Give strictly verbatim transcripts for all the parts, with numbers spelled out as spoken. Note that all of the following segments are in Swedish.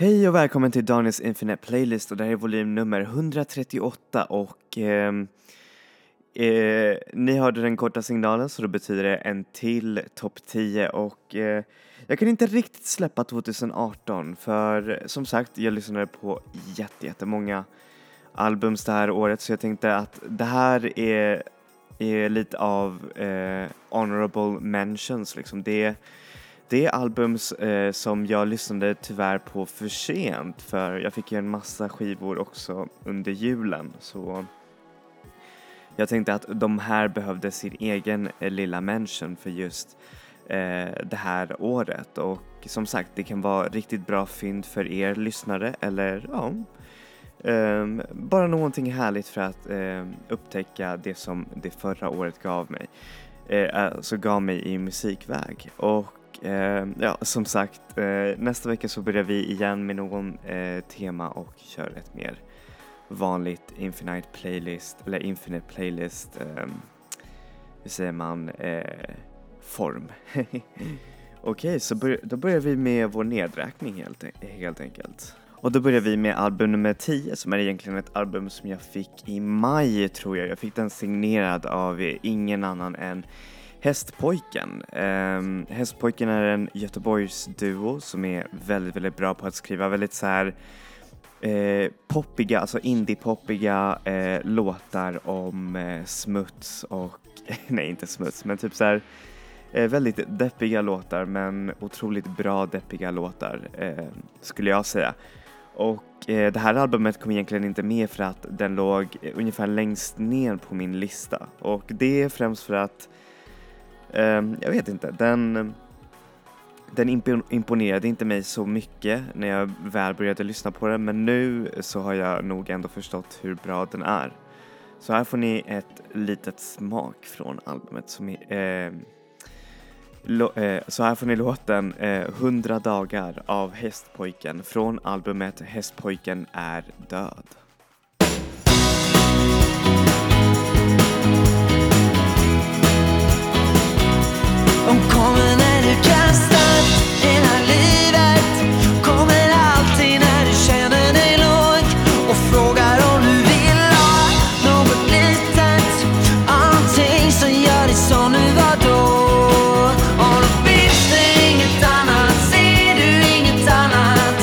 Hej och välkommen till Daniels Infinite Playlist, och det här är volym nummer hundratrettioåtta och eh, eh, ni hörde den korta signalen, så då betyder det en till topp tio, och eh, jag kan inte riktigt släppa tjugoarton, för som sagt, jag lyssnade på jätte, jättemånga albums det här året, så jag tänkte att det här är, är lite av eh, honorable mentions liksom. Det är Det är albums eh, som jag lyssnade tyvärr på för sent, för jag fick ju en massa skivor också under julen, så jag tänkte att de här behövde sin egen eh, lilla mention för just eh, det här året. Och som sagt, det kan vara riktigt bra fynd för er lyssnare, eller ja, eh, bara någonting härligt för att eh, upptäcka det som det förra året gav mig, eh, alltså gav mig i musikväg. Och Eh, ja, som sagt, eh, nästa vecka så börjar vi igen med någon eh, tema och kör ett mer vanligt Infinite Playlist, eller Infinite Playlist, eh, hur säger man, eh, form. Okej, okay, så bör- då börjar vi med vår nedräkning helt, en- helt enkelt. Och då börjar vi med album nummer tio, som är egentligen ett album som jag fick i maj, tror jag. Jag fick den signerad av ingen annan än Hästpojken. Um, Hästpojken är en Göteborgsduo som är väldigt, väldigt bra på att skriva väldigt så här eh, poppiga, alltså indie-poppiga eh, låtar om eh, smuts och, nej inte smuts, men typ så här eh, väldigt deppiga låtar, men otroligt bra deppiga låtar eh, skulle jag säga. Och eh, det här albumet kom egentligen inte med för att den låg ungefär längst ner på min lista, och det är främst för att Um, jag vet inte, den, den imponerade inte mig så mycket när jag väl började lyssna på den, men nu så har jag nog ändå förstått hur bra den är. Så här får ni ett litet smak från albumet som är, eh, lo, eh, så här får ni låten eh, hundra dagar av Hästpojken från albumet Hästpojken är död. Kommer när du kastat hela livet, kommer alltid när du känner dig låg och frågar om du vill ha något litet, allting som gör dig som du var då. Och då finns det inget annat, ser du inget annat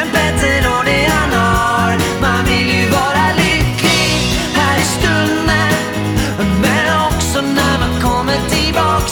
än bättre då det han har. Man vill ju vara lycklig här i stunden, men också när man kommer tillbaka.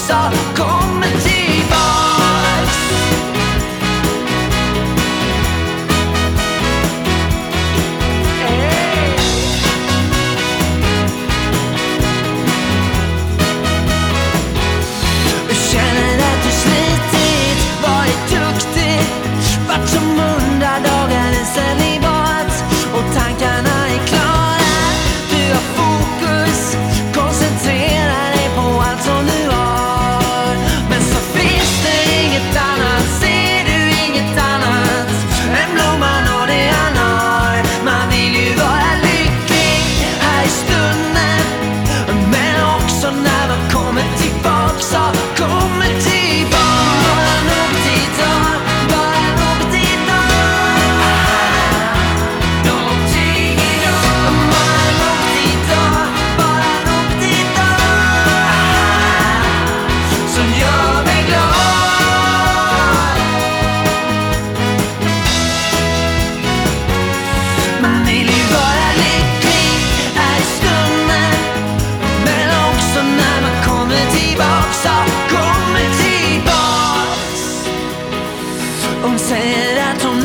Don't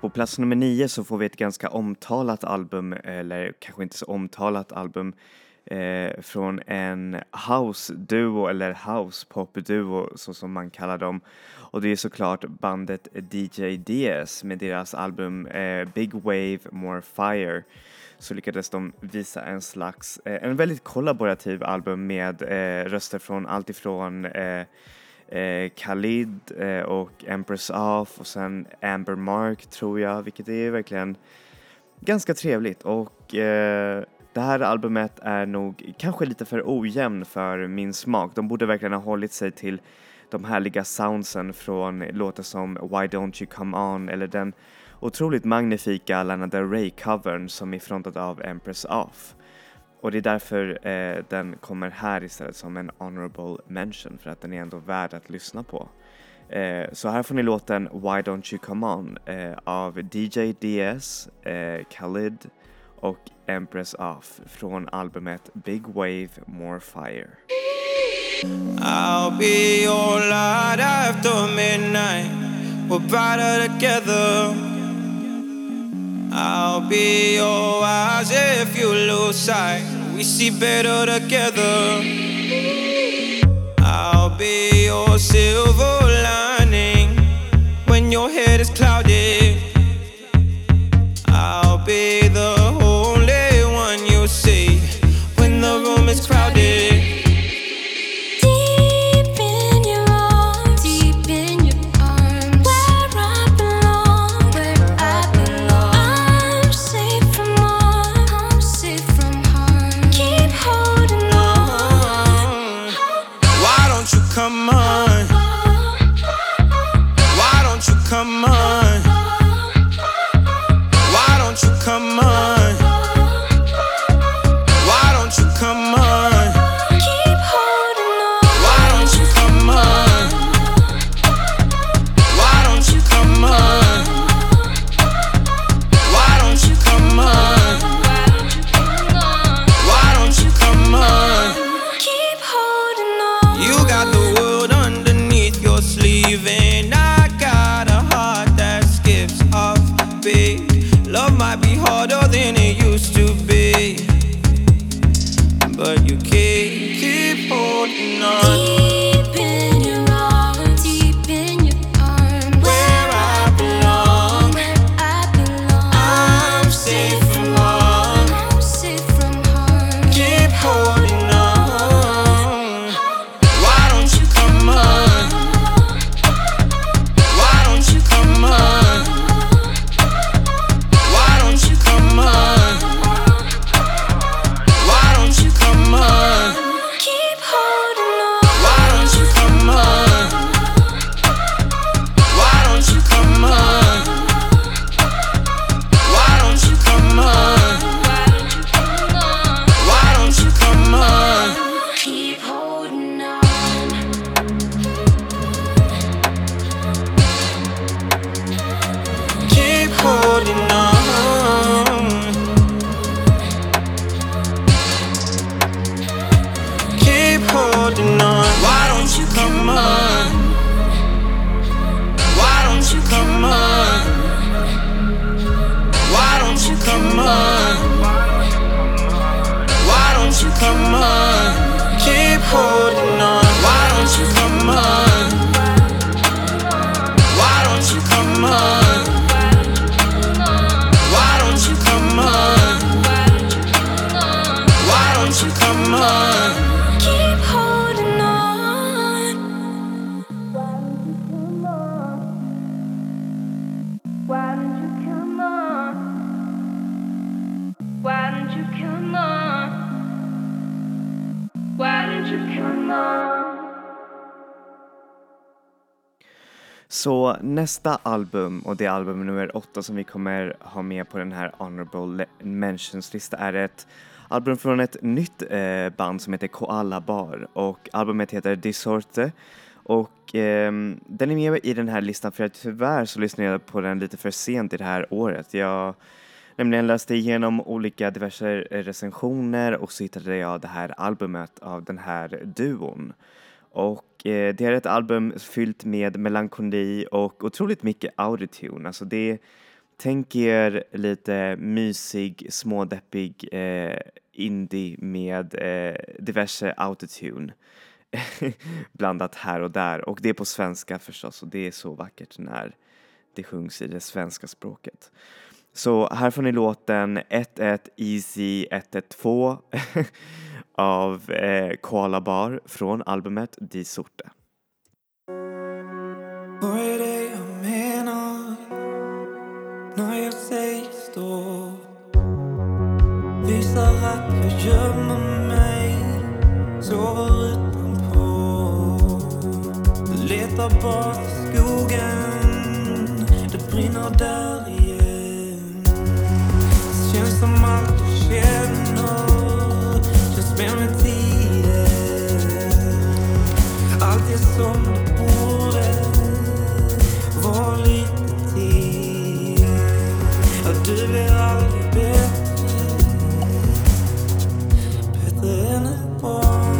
På plats nummer nio så får vi ett ganska omtalat album, eller kanske inte så omtalat album, eh, från en house-duo eller house-pop-duo så som man kallar dem. Och det är såklart bandet D J D S med deras album eh, Big Wave More Fire. Så lyckades de visa en slags, eh, en väldigt kollaborativ album med eh, röster från allt ifrån eh, Eh, Khalid eh, och Empress Of och sen Amber Mark, tror jag, vilket är verkligen ganska trevligt. Och eh, det här albumet är nog kanske lite för ojämn för min smak. De borde verkligen ha hållit sig till de härliga soundsen från låtar som Why Don't You Come On eller den otroligt magnifika Lana Del Rey-covern som är frontad av Empress Of. Och det är därför eh, den kommer här istället som en honorable mention, för att den är ändå värd att lyssna på. Eh, så här får ni låten Why Don't You Come On eh, av D J D S, eh, Khalid och Empress Of från albumet Big Wave More Fire. I'll be your light after midnight. We're brighter together. I'll be your eyes if you lose sight. We see better together. I'll be your silver lining when your head is clouded. I'll be the only one you see when the room is crowded. Så nästa album, och det är album nummer åtta som vi kommer ha med på den här honorable mentions-lista, är ett album från ett nytt eh, band som heter Koala Bear, och albumet heter Disorte. Och eh, den är med i den här listan för att tyvärr så lyssnade jag på den lite för sent i det här året. Jag nämligen läste igenom olika diverse recensioner och så hittade jag det här albumet av den här duon. Och eh, det är ett album fyllt med melankoli och otroligt mycket autotune. Alltså det, Tänk er lite mysig, smådeppig eh, indie med eh, diverse autotune blandat här och där. Och det är på svenska förstås, och det är så vackert när det sjungs i det svenska språket. Så här får ni låten elva Easy ett ett två av eh, Koala Bear från albumet Die Sorte. När jag säger stå, visar att jag gömmer mig, sover utanpå, letar bort skogen, det brinner där igen. Det känns som allt du känner, känns mer med tiden. Allt är som det borde, var lite. Du blir aldrig bättre, bättre än ett barn.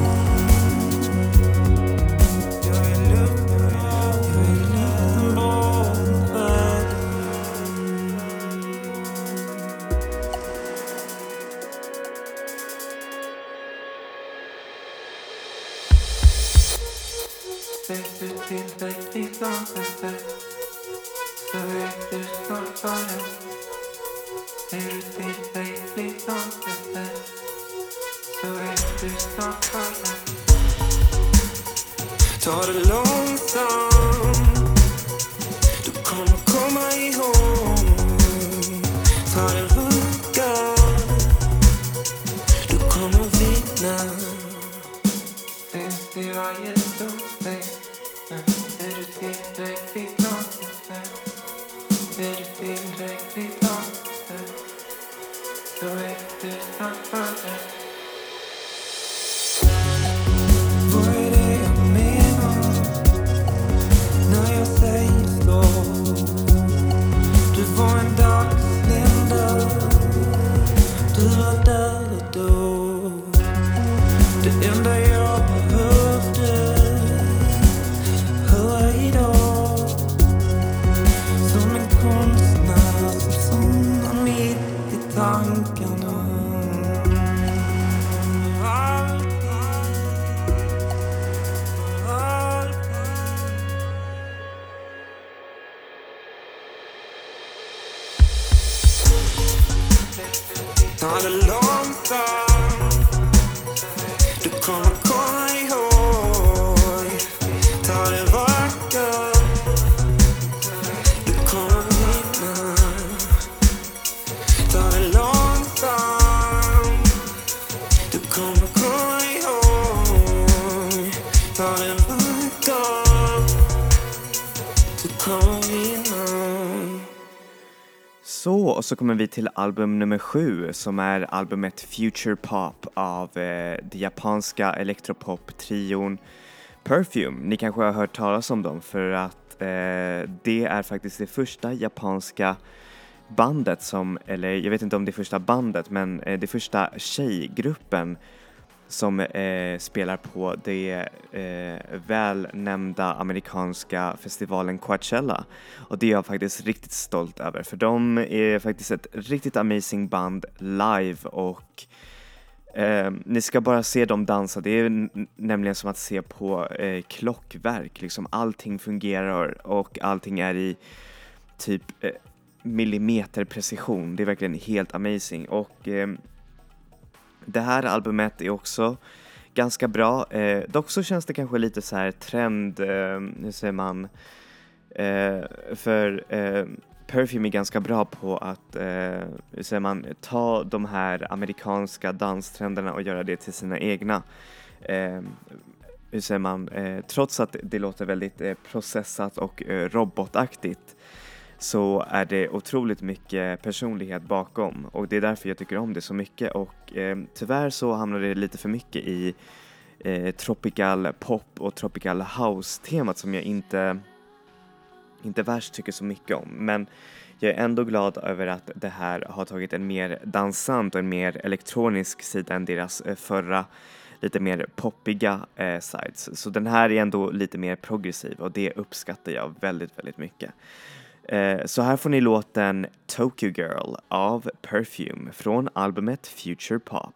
Jag är lukten, jag är liten barnfärd. Växte till växt i dansfäste. Jag växte snart för ta det långsamt, du kommer komma ihåg. Ta det rugga, du kommer vittna. Finns det varje stort dig, är du tillräckligt långt? Är du tillräckligt långt? Då är du snart dig. Och så kommer vi till album nummer sju, som är albumet Future Pop av eh, det japanska elektropop-trion Perfume. Ni kanske har hört talas om dem, för att eh, det är faktiskt det första japanska bandet som, eller jag vet inte om det första bandet, men eh, det första tjejgruppen som eh, spelar på det eh, välnämnda amerikanska festivalen Coachella. Och det är jag faktiskt riktigt stolt över, för de är faktiskt ett riktigt amazing band live, och eh, ni ska bara se dem dansa. Det är n- nämligen som att se på eh, klockverk, liksom allting fungerar och allting är i typ eh, millimeterprecision. Det är verkligen helt amazing, och eh, det här albumet är också ganska bra. Eh, dock så känns det kanske lite så här trend, eh, hur säger man? Eh, för eh, Perfume är ganska bra på att, eh, hur säger man, ta de här amerikanska danstrenderna och göra det till sina egna. Eh, hur säger man? Eh, trots att det låter väldigt eh, processat och eh, robotaktigt, så är det otroligt mycket personlighet bakom, och det är därför jag tycker om det så mycket. Och eh, tyvärr så hamnar det lite för mycket i eh, tropical pop och tropical house-temat, som jag inte, inte värst tycker så mycket om. Men jag är ändå glad över att det här har tagit en mer dansant och en mer elektronisk sida än deras eh, förra lite mer poppiga eh, sides. Så den här är ändå lite mer progressiv, och det uppskattar jag väldigt, väldigt mycket. Eh, så här får ni låten Tokyo Girl av Perfume från albumet Future Pop.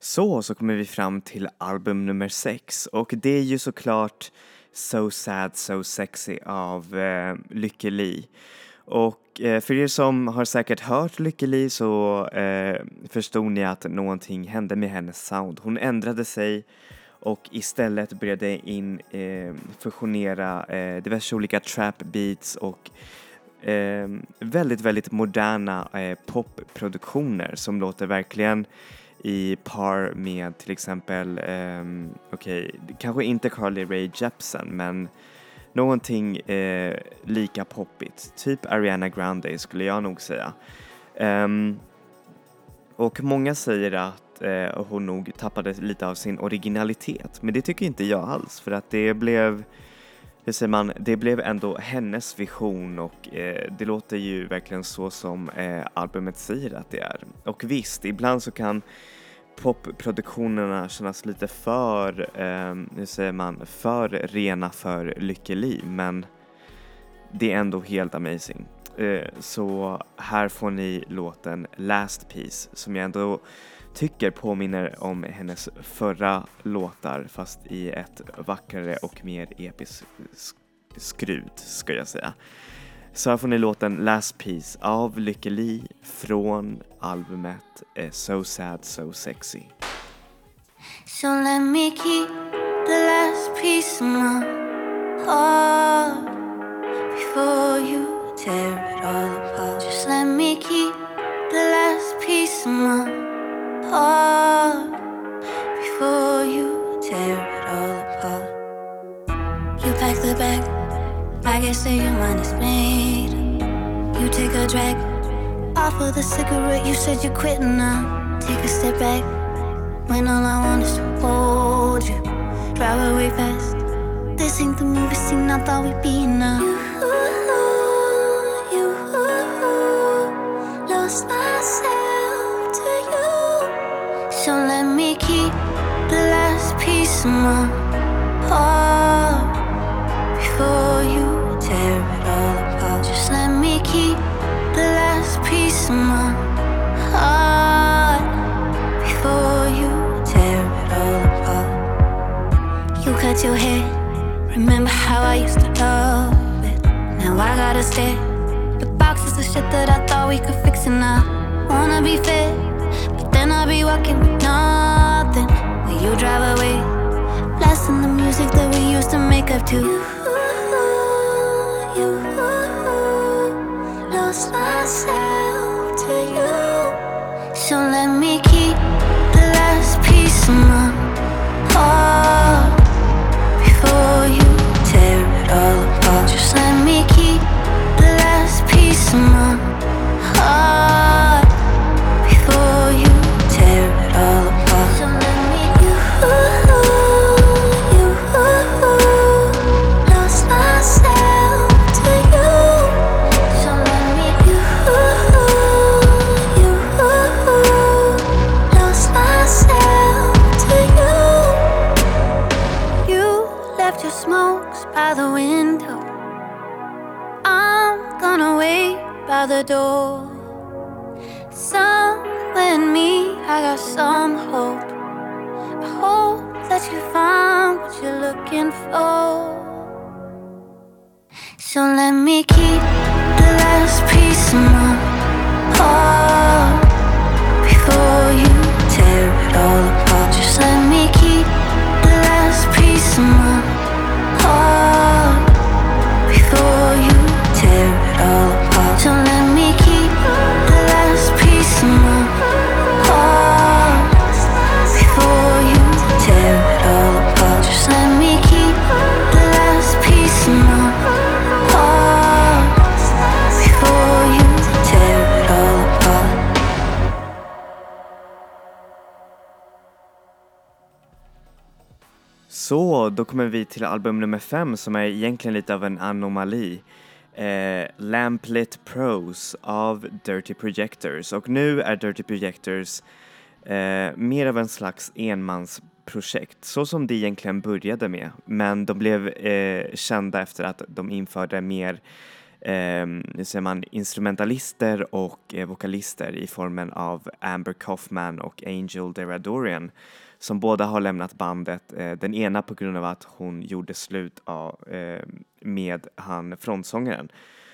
Så, så kommer vi fram till album nummer sex. Och det är ju såklart So Sad So Sexy av eh, Lykke Li. Och eh, för er som har säkert hört Lykke Li så eh, förstod ni att någonting hände med hennes sound. Hon ändrade sig och istället började in eh, fusionera eh, diverse olika trap beats och eh, väldigt, väldigt moderna eh, popproduktioner som låter verkligen i par med till exempel, eh, okej, okay, kanske inte Carly Rae Jepsen, men någonting eh, lika poppigt. Typ Ariana Grande skulle jag nog säga. Eh, och många säger att och hon nog tappade lite av sin originalitet, men det tycker inte jag alls, för att det blev, hur säger man, det blev ändå hennes vision och eh, det låter ju verkligen så som eh, albumet säger att det är. Och visst, ibland så kan popproduktionerna kännas lite för, eh, hur säger man, för rena för Lykke Li, men det är ändå helt amazing. Eh, så här får ni låten Last Piece, som jag ändå tycker påminner om hennes förra låtar, fast i ett vackrare och mer episkt skrud, ska jag säga. Så här får ni låten Last Piece av Lykke Li från albumet So Sad So Sexy. So let me keep the last piece of my heart before you tear it all apart. Just let me keep the last piece of my all before you tear it all apart. You pack the bag, I guess that your mind is made. You take a drag off of the cigarette, you said you're quitting now. Take a step back, when all I want is to hold you. Drive away fast, this ain't the movie scene I thought we'd be in now. You, you, lost myself. So let me keep the last piece of my heart before you tear it all apart. Just let me keep the last piece of my heart before you tear it all apart. You cut your hair, remember how I used to love it. Now I gotta stare the boxes of shit that I thought we could fix, and I wanna be fair, then I'll be walking with nothing when you drive away, blasting the music that we used to make up to. You, you, lost myself to you. So let me keep the last piece of my heart before you tear it all apart. Just let me keep the last piece of my heart before you tear it all apart. So let me you, you, lost myself to you. So let me you, you, lost myself to you. You left your smokes by the window, I'm gonna wait by the door. Somewhere in me, I got some hope. I hope that you find what you're looking for. So let me keep the last piece of my heart before you tear it all apart. Just let me keep the last piece of my heart before you tear it all apart. So let me keep the last piece my heart before you tear it all apart. Just let me keep the last piece of my heart before you tear it all apart. Så, då kommer vi till album nummer fem, som är egentligen lite av en anomali. Eh, Lamp Lit Prose av Dirty Projectors. Och nu är Dirty Projectors eh, mer av en slags enmansprojekt, så som det egentligen började med. Men de blev eh, kända efter att de införde mer eh, nu säger man, instrumentalister och eh, vokalister i formen av Amber Coffman och Angel Deradorian, som båda har lämnat bandet. Den ena på grund av att hon gjorde slut av, eh, med han frontsångaren.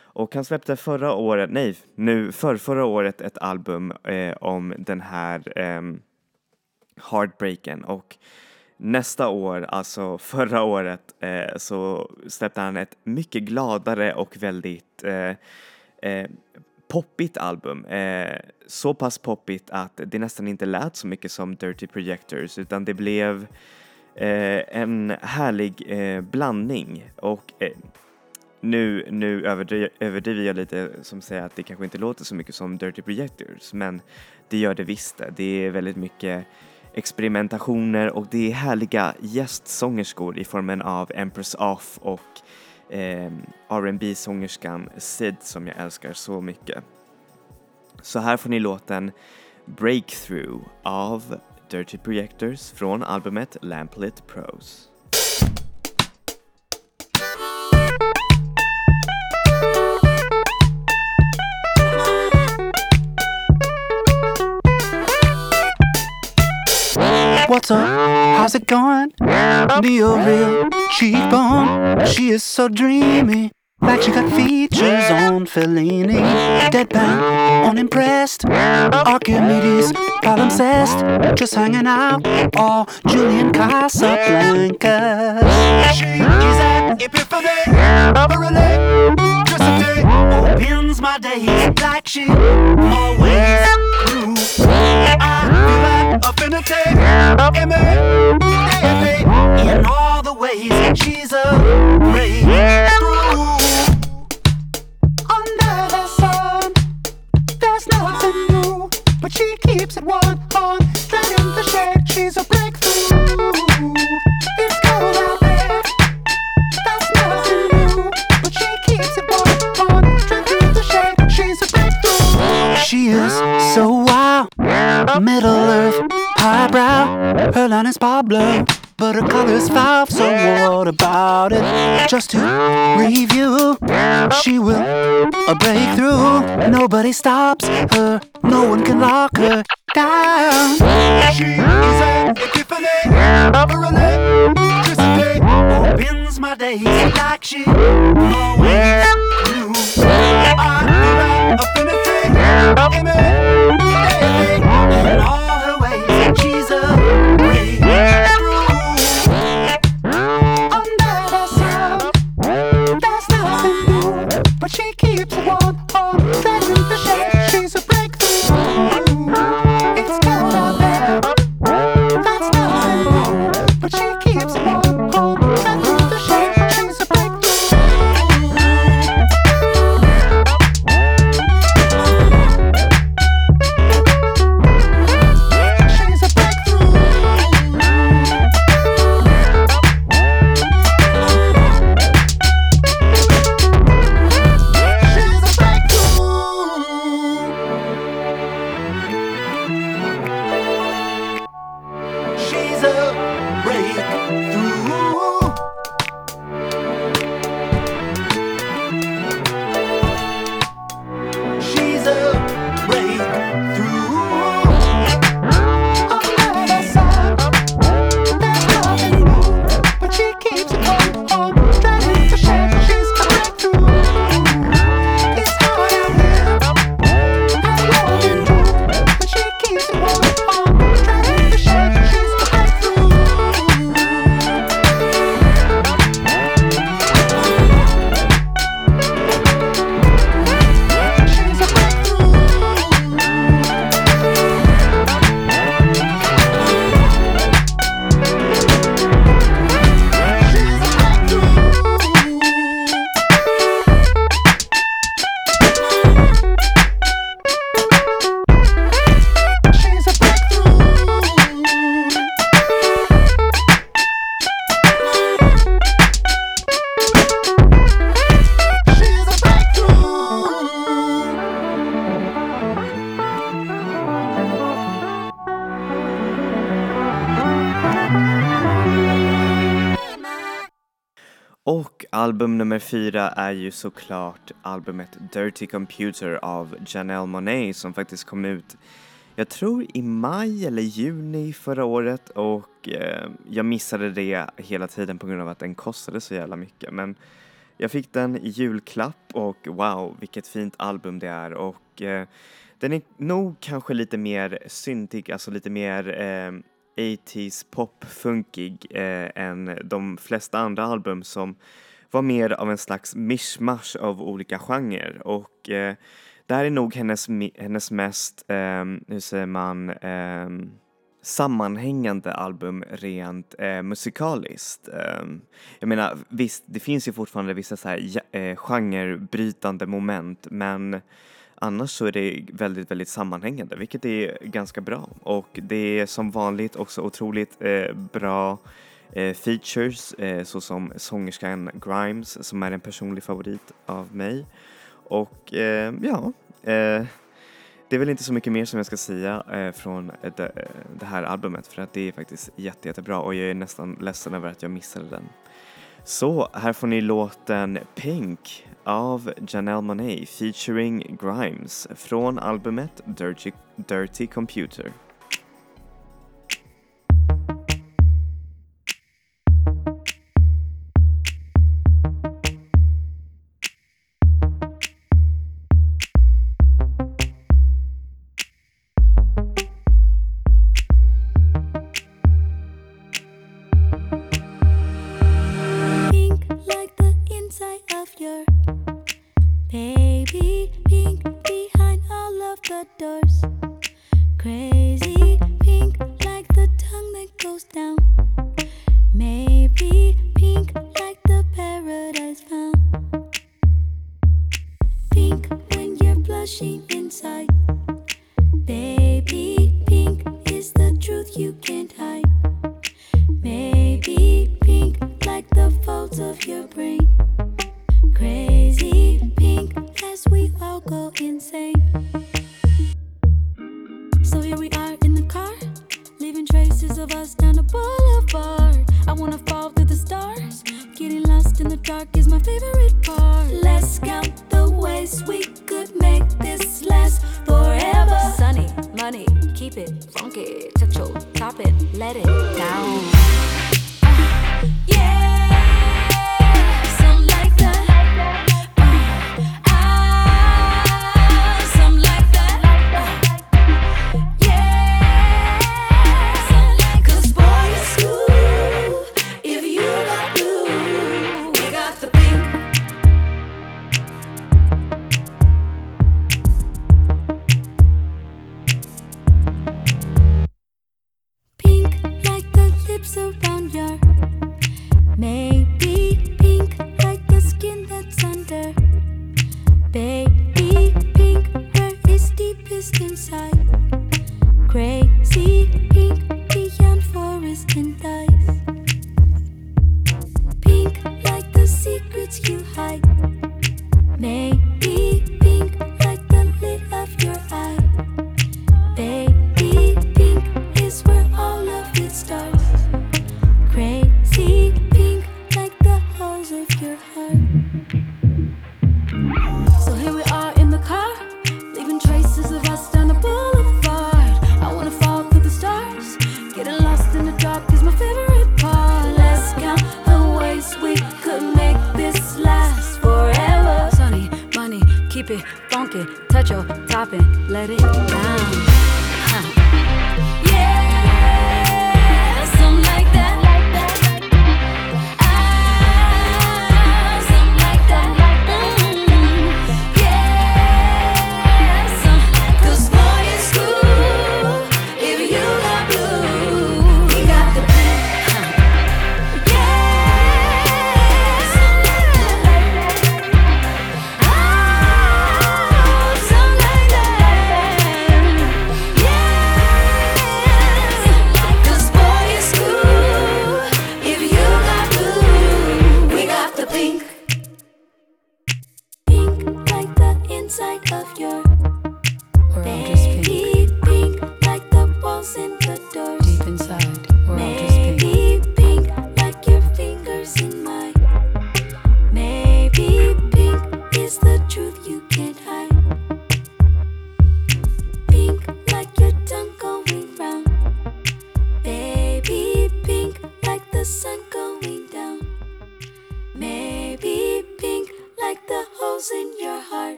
Och han släppte förra året, nej, nu för förra året ett album eh, om den här eh, heartbreaken. Och Nästa år, alltså förra året, eh, så släppte han ett mycket gladare och väldigt eh, eh, poppigt album. Eh, så pass poppigt att det nästan inte lät så mycket som Dirty Projectors, utan det blev eh, en härlig eh, blandning. Och eh, nu, nu överdriver, överdriver jag lite som säger att det kanske inte låter så mycket som Dirty Projectors, men det gör det visst. Det är väldigt mycket experimentationer och det är härliga gästsångerskor i formen av Empress Of och eh, R and B-sångerskan Sid som jag älskar så mycket. Så här får ni låten Break-Thru av Dirty Projectors från albumet Lamp Lit Prose. What's up? How's it going? Do you real cheekbone? She is so dreamy, like she got features on Fellini. Deadpan, unimpressed, Archimedes, palimpsest, just hanging out, all Julian Casablanca. She is an epiphany, virally, just a day, opens my day, like she always knew. I feel like affinity, Emma, baby, in all the ways, she's a breakthrough. Under the sun, there's nothing new, but she keeps it one on, down in the shade, she's a breakthrough. It's cold out there, there's nothing new, but she keeps it one on, down in the shade, she's a breakthrough. She is so wild, Middle Earth, highbrow, her line is Pablo, but her color's five, so what about it? Just to review, she will a breakthrough. Nobody stops her, no one can lock her down. She is an epiphany, virally, just a day, opens my days like she always knew. I feel an affinity, amen, in all her ways, she's a breakthrough. She keeps it one on, that in the shade, she's a breakthrough. It's cold out there, that's nothing new, but she keeps it one on, that in the shade, she's a breakthrough. She's a breakthrough. Album nummer fyra är ju såklart albumet Dirty Computer av Janelle Monáe som faktiskt kom ut, jag tror i maj eller juni förra året, och eh, jag missade det hela tiden på grund av att den kostade så jävla mycket, men jag fick den i julklapp och wow, vilket fint album det är. Och eh, den är nog kanske lite mer syntig, alltså lite mer eh, åttiotalet pop-funkig eh, än de flesta andra album som var mer av en slags mishmash av olika genrer. Och eh, det här är nog hennes, hennes mest, eh, hur säger man, eh, sammanhängande album rent eh, musikaliskt. Eh, jag menar, visst, det finns ju fortfarande vissa så här eh, genrebrytande moment, men annars så är det väldigt, väldigt sammanhängande, vilket är ganska bra. Och det är som vanligt också otroligt eh, bra eh, features, eh, såsom sångerskan Grimes, som är en personlig favorit av mig. Och eh, ja, eh, det är väl inte så mycket mer som jag ska säga eh, från de, det här albumet, för att det är faktiskt jätte, jättebra, och jag är nästan ledsen över att jag missade den. Så här får ni låten Pink av Janelle Monáe featuring Grimes från albumet Dirty, Dirty Computer.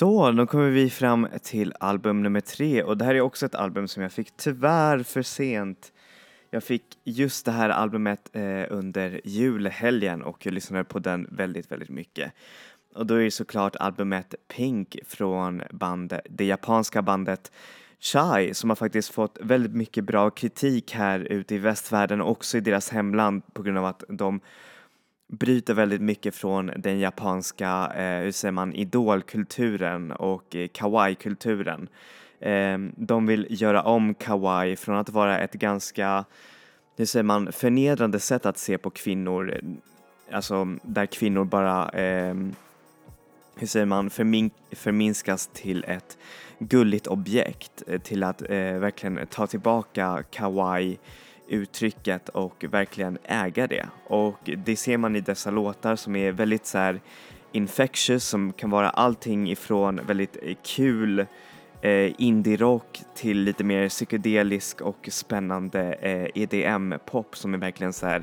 Så, nu kommer vi fram till album nummer tre. Och det här är också ett album som jag fick tyvärr för sent. Jag fick just det här albumet eh, under julhelgen och jag lyssnade på den väldigt, väldigt mycket. Och då är det såklart albumet PINK från bandet, det japanska bandet Chai, som har faktiskt fått väldigt mycket bra kritik här ute i västvärlden och också i deras hemland på grund av att de bryter väldigt mycket från den japanska, eh, hur säger man, idolkulturen och eh, kawaii-kulturen. Eh, de vill göra om kawaii från att vara ett ganska, hur säger man, förnedrande sätt att se på kvinnor. Alltså där kvinnor bara, eh, hur säger man, förmin- förminskas till ett gulligt objekt. Till att eh, verkligen ta tillbaka kawaii uttrycket och verkligen äga det. Och det ser man i dessa låtar som är väldigt så här infectious, som kan vara allting ifrån väldigt kul eh, indie-rock till lite mer psykedelisk och spännande eh, E D M-pop som är verkligen så här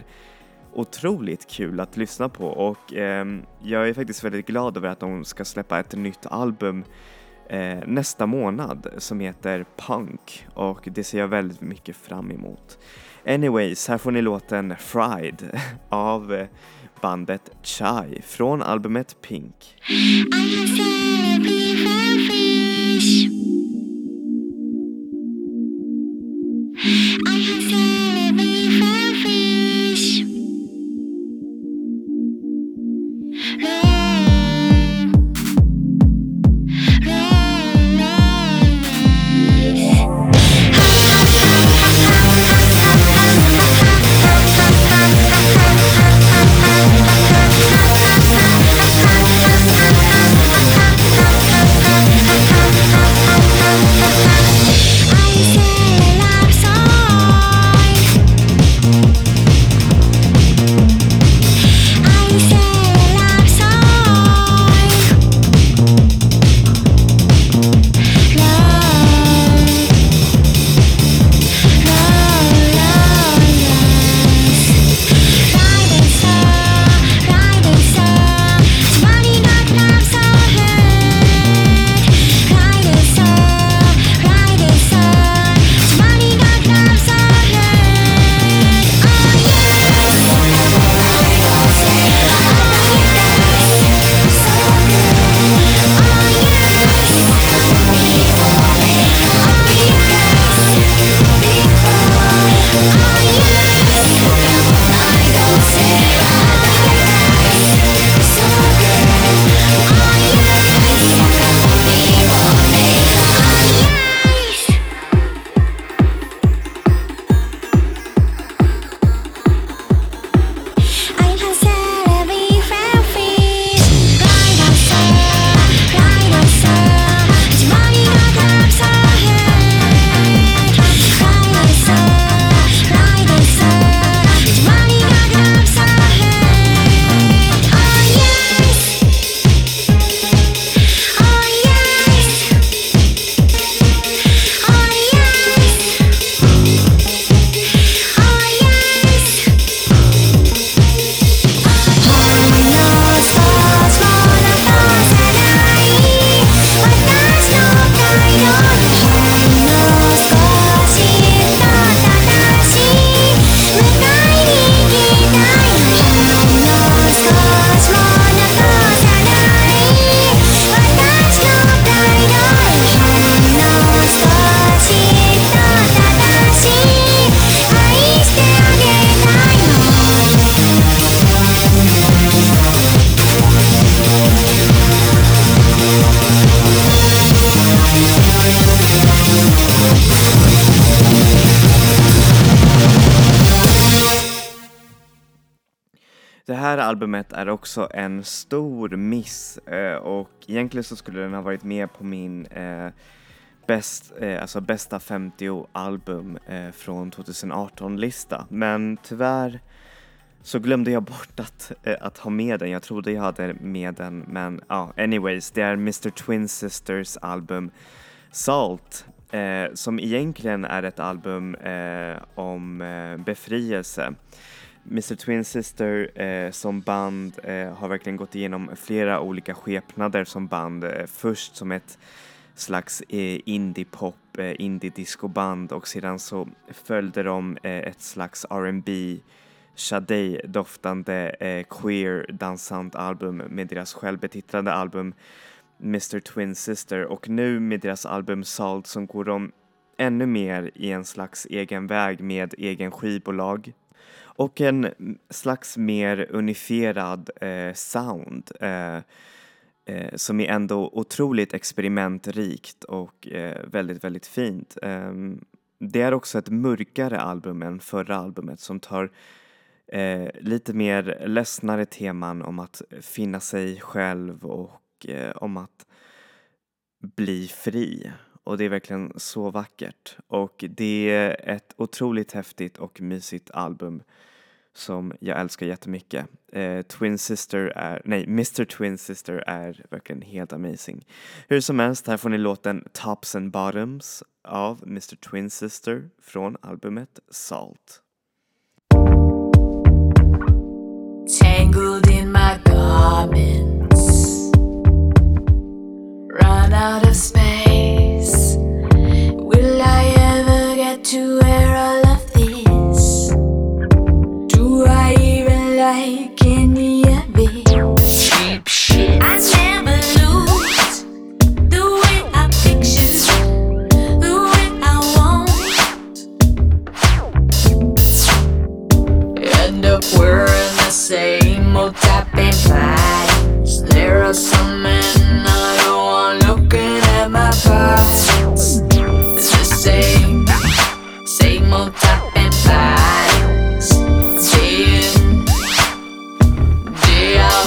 otroligt kul att lyssna på. Och eh, jag är faktiskt väldigt glad över att de ska släppa ett nytt album eh, nästa månad som heter Punk, och det ser jag väldigt mycket fram emot. Anyways, här får ni låten Fried av bandet Chai från albumet Pink. Albumet är också en stor miss och egentligen så skulle den ha varit med på min eh, bäst, eh, alltså bästa femtio album eh, från tjugoarton-lista. Men tyvärr så glömde jag bort att, eh, att ha med den. Jag trodde jag hade med den, men ja, ah, anyways, det är mister Twin Sisters album Salt eh, som egentligen är ett album eh, om eh, befrielse. mister Twin Sister eh, som band eh, har verkligen gått igenom flera olika skepnader som band. Eh, först som ett slags eh, indie-pop, eh, indie-disco-band, och sedan så följde de eh, ett slags R and B Sade-doftande eh, queer-dansant album med deras självbetitlade album mister Twin Sister, och nu med deras album Salt som går de ännu mer i en slags egen väg med egen skivbolag och en slags mer unifierad eh, sound eh, eh, som är ändå otroligt experimentrikt och eh, väldigt, väldigt fint. Eh, det är också ett mörkare album än förra albumet som tar eh, lite mer ledsnare teman om att finna sig själv och eh, om att bli fri. Och det är verkligen så vackert. Och det är ett otroligt häftigt och mysigt album som jag älskar jättemycket. Eh, Twin Sister är, nej, mister Twin Sister är verkligen helt amazing. Hur som helst, här får ni låten Tops and Bottoms av mister Twin Sister från albumet Salt. Tangled in my garments, run out of space. Will I ever get to wear all of this? Do I even like in the abyss? Cheap shit. I never lose the way I picture, the way I want. End up wearing the same old top and vibes. There are some men I don't want looking at my parts. Same, same old top and bottoms, day in, day out.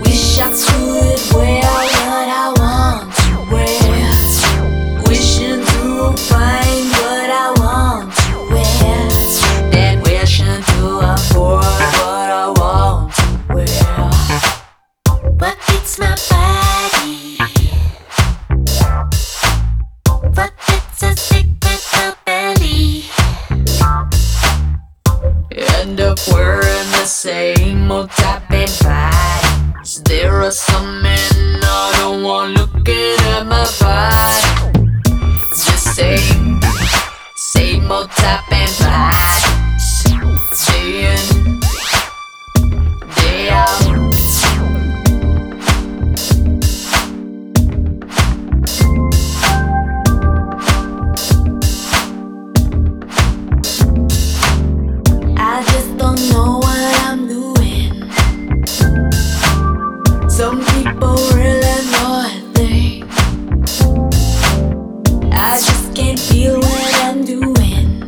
Wish I could wear what I want to wear. Wishing to find what I want to wear. Then wishing to afford what I want to wear. But it's my body. But it's sick with the belly. End up wearing the same old top and vibes. There are some men I don't want looking at my vibe. The same, same old top and vibes. Day in, day out. Know what I'm doing. Some people really know a thing. I just can't feel what I'm doing.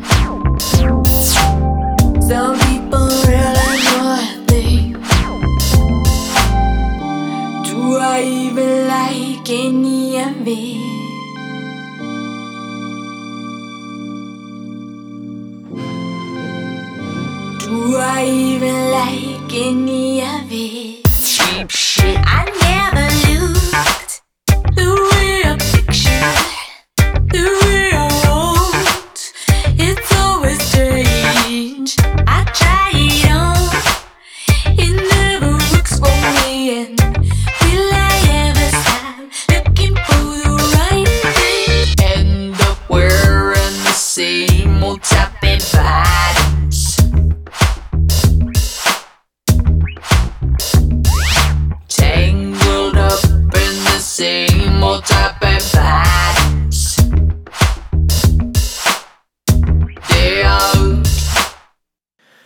Some people really know a thing. Do I even like any of it? Do I even like any of it? Cheap shit. I never looked the way I picture, the way I want. It's always strange. I try it on, it never works for me. And will I ever stop looking for the right thing? End up wearing the same old top and vibe. Same old top and vibes. Day out.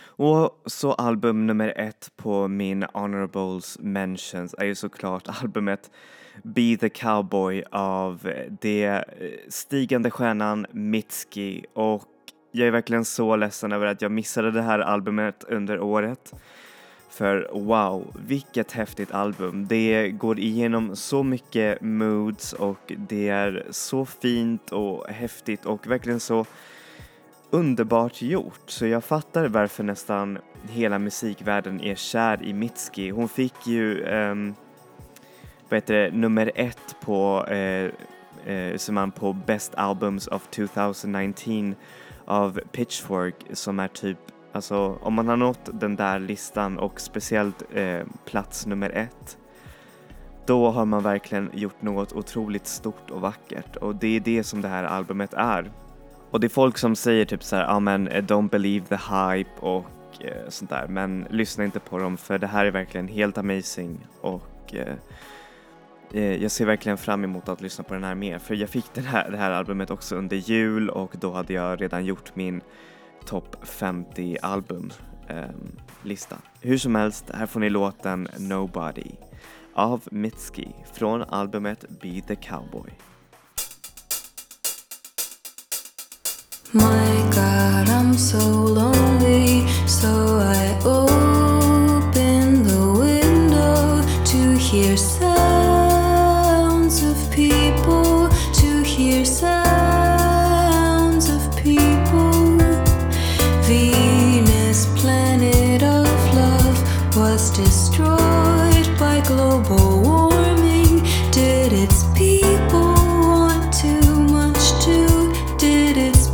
Och så album nummer ett på min honorables mentions är ju såklart albumet Be The Cowboy av det stigande stjärnan Mitski. Och jag är verkligen så ledsen över att jag missade det här albumet under året. För wow, vilket häftigt album. Det går igenom så mycket moods och det är så fint och häftigt och verkligen så underbart gjort. Så jag fattar varför nästan hela musikvärlden är kär i Mitski. Hon fick ju um, vad heter det, nummer ett på, uh, uh, som man på Best Albums of tjugonitton av Pitchfork, som är typ Alltså om man har nått den där listan och speciellt eh, plats nummer ett, då har man verkligen gjort något otroligt stort och vackert. Och det är det som det här albumet är. Och det är folk som säger typ så här, ah, men don't believe the hype och eh, sånt där. Men lyssna inte på dem, för det här är verkligen helt amazing. Och eh, jag ser verkligen fram emot att lyssna på den här mer. För jag fick den här, det här albumet också under jul, och då hade jag redan gjort min topp femtio album eh, lista. Hur som helst, här får ni låten Nobody av Mitski från albumet Be The Cowboy. My God, I'm so lonely, so I open the window to hear sounds of people, to hear sounds of people. Venus, planet of love, was destroyed by global warming. Did its people want too much to? Did its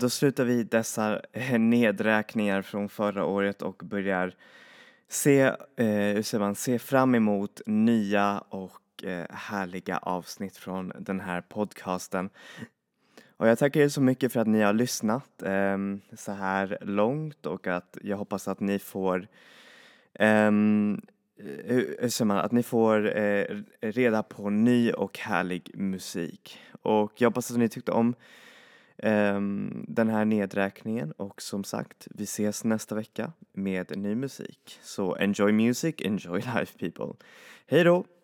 Då slutar vi dessa nedräkningar från förra året och börjar se, eh, hur ser man, se fram emot nya och eh, härliga avsnitt från den här podcasten. Och jag tackar er så mycket för att ni har lyssnat eh, så här långt, och att jag hoppas att ni får eh, hur ser man, att ni får eh, reda på ny och härlig musik. Och jag hoppas att ni tyckte om Um, den här nedräkningen, och som sagt, vi ses nästa vecka med ny musik. Så enjoy music, enjoy life people. Hej då!